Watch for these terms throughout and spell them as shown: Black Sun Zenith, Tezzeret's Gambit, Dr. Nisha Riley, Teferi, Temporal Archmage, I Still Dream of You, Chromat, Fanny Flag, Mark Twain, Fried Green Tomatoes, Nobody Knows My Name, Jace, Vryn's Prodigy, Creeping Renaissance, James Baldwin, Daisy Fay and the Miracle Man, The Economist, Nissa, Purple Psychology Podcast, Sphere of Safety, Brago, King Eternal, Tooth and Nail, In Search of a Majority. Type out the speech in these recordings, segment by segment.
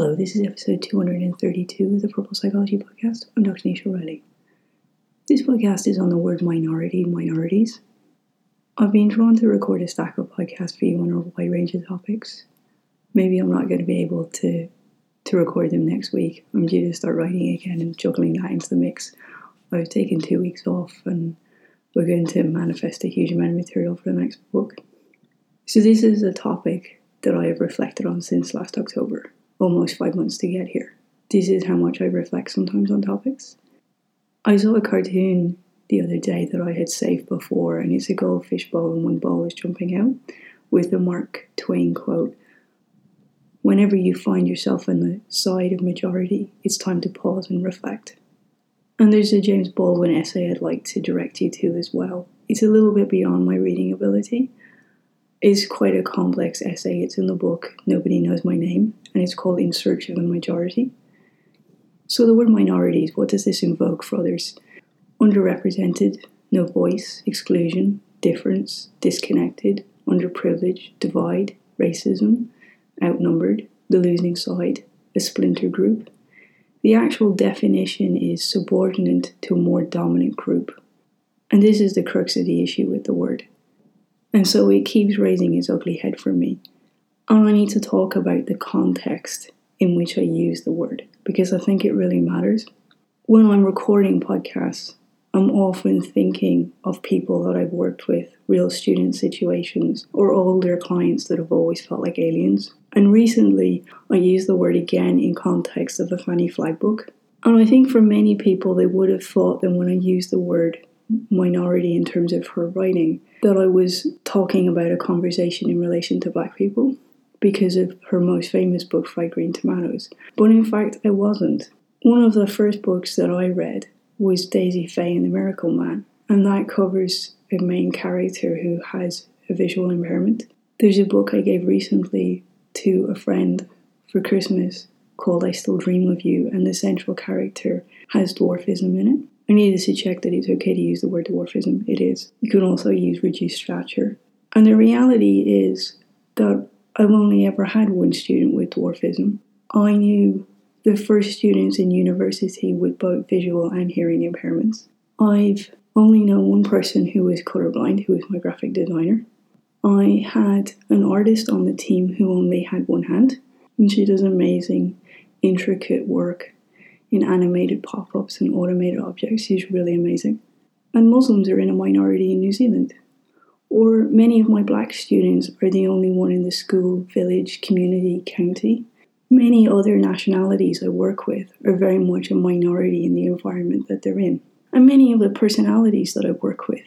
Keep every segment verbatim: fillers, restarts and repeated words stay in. Hello, this is episode two hundred thirty-two of the Purple Psychology Podcast. I'm Doctor Nisha Riley. This podcast is on the word minority, minorities. I've been drawn to record a stack of podcasts for you on a wide range of topics. Maybe I'm not going to be able to, to record them next week. I'm due to start writing again and juggling that into the mix. I've taken two weeks off and we're going to manifest a huge amount of material for the next book. So this is a topic that I have reflected on since last October. Almost five months to get here. This is how much I reflect sometimes on topics. I saw a cartoon the other day that I had saved before, and it's a goldfish bowl and one bowl is jumping out, with the Mark Twain quote, "Whenever you find yourself on the side of majority, it's time to pause and reflect." And there's a James Baldwin essay I'd like to direct you to as well. It's a little bit beyond my reading ability. It's quite a complex essay. It's in the book Nobody Knows My Name, and it's called In Search of a Majority. So the word minorities, what does this invoke for others? Underrepresented, no voice, exclusion, difference, disconnected, underprivileged, divide, racism, outnumbered, the losing side, a splinter group. The actual definition is subordinate to a more dominant group. And this is the crux of the issue with the word. And so it keeps raising its ugly head for me. I need to talk about the context in which I use the word, because I think it really matters. When I'm recording podcasts, I'm often thinking of people that I've worked with, real student situations, or older clients that have always felt like aliens. And recently, I used the word again in context of a Fanny Flag book. And I think for many people, they would have thought that when I used the word minority in terms of her writing, that I was talking about a conversation in relation to black people because of her most famous book, Fried Green Tomatoes. But in fact, I wasn't. One of the first books that I read was Daisy Fay and the Miracle Man, and that covers a main character who has a visual impairment. There's a book I gave recently to a friend for Christmas called I Still Dream of You, and the central character has dwarfism in it. I needed to check that it's okay to use the word dwarfism. It is. You can also use reduced stature. And the reality is that I've only ever had one student with dwarfism. I knew the first students in university with both visual and hearing impairments. I've only known one person who was colorblind, who was my graphic designer. I had an artist on the team who only had one hand, and she does amazing, intricate work in animated pop-ups and automated objects. Is really amazing. And Muslims are in a minority in New Zealand. Or many of my black students are the only one in the school, village, community, county. Many other nationalities I work with are very much a minority in the environment that they're in. And many of the personalities that I work with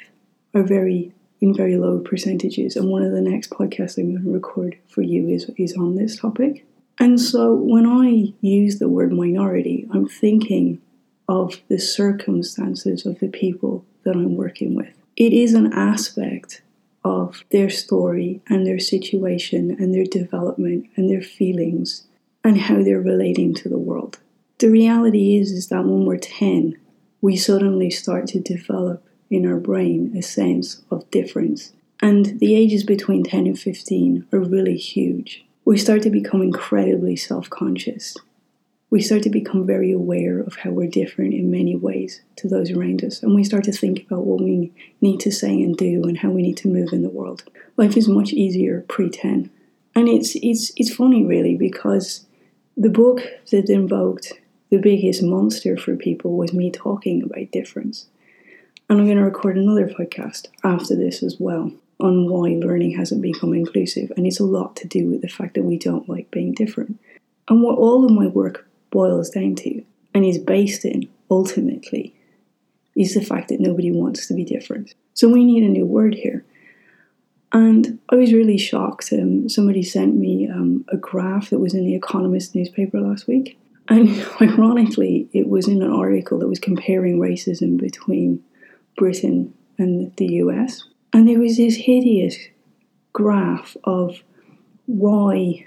are very in very low percentages. And one of the next podcasts I'm going to record for you is, is on this topic. And so when I use the word minority, I'm thinking of the circumstances of the people that I'm working with. It is an aspect of their story and their situation and their development and their feelings and how they're relating to the world. The reality is, is that when we're ten, we suddenly start to develop in our brain a sense of difference. And the ages between ten and fifteen are really huge. We start to become incredibly self-conscious. We start to become very aware of how we're different in many ways to those around us. And we start to think about what we need to say and do and how we need to move in the world. Life is much easier pre-ten. And it's it's it's funny, really, because the book that invoked the biggest monster for people was me talking about difference. And I'm going to record another podcast after this as well, on why learning hasn't become inclusive, and it's a lot to do with the fact that we don't like being different. And what all of my work boils down to, and is based in, ultimately, is the fact that nobody wants to be different. So we need a new word here. And I was really shocked. Um, somebody sent me um, a graph that was in The Economist newspaper last week, and ironically, it was in an article that was comparing racism between Britain and the U S, and there was this hideous graph of why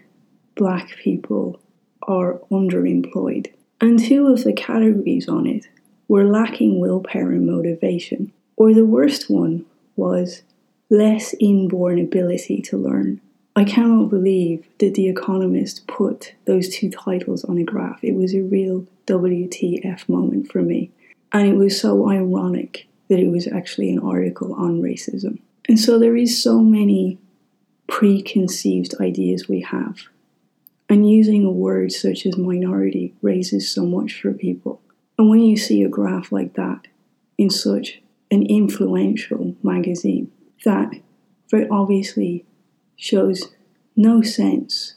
black people are underemployed. And two of the categories on it were lacking willpower and motivation. Or the worst one was less inborn ability to learn I cannot believe that The Economist put those two titles on a graph. It was a real W T F moment for me. And it was so ironic that it was actually an article on racism. And so there is so many preconceived ideas we have. And using a word such as minority raises so much for people. And when you see a graph like that in such an influential magazine, that very obviously shows no sense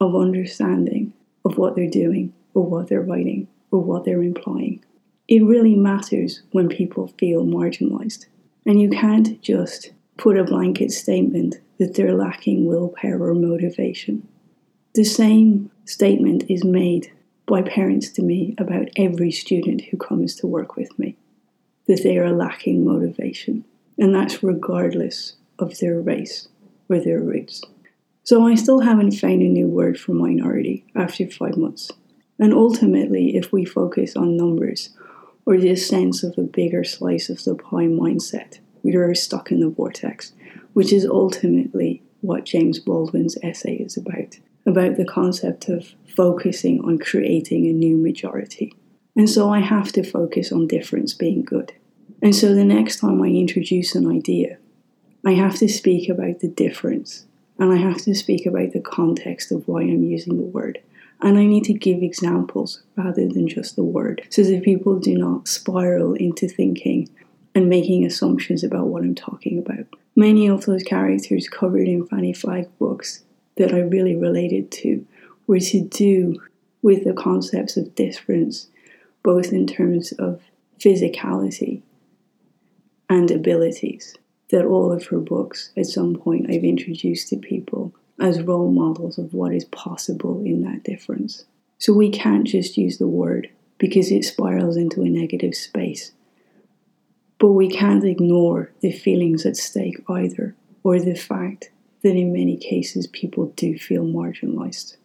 of understanding of what they're doing or what they're writing or what they're implying. It really matters when people feel marginalized. And you can't just put a blanket statement that they're lacking willpower or motivation. The same statement is made by parents to me about every student who comes to work with me, that they are lacking motivation. And that's regardless of their race or their roots. So I still haven't found a new word for minority after five months. And ultimately, if we focus on numbers or this sense of a bigger slice of the pie mindset, we are stuck in the vortex, which is ultimately what James Baldwin's essay is about, about the concept of focusing on creating a new majority. And so I have to focus on difference being good. And so the next time I introduce an idea, I have to speak about the difference, and I have to speak about the context of why I'm using the word. And I need to give examples rather than just the word, so that people do not spiral into thinking and making assumptions about what I'm talking about. Many of those characters covered in Fanny Flag books that I really related to were to do with the concepts of difference, both in terms of physicality and abilities, that all of her books at some point I've introduced to people as role models of what is possible in that difference. So we can't just use the word because it spirals into a negative space. But we can't ignore the feelings at stake either, or the fact that in many cases people do feel marginalized.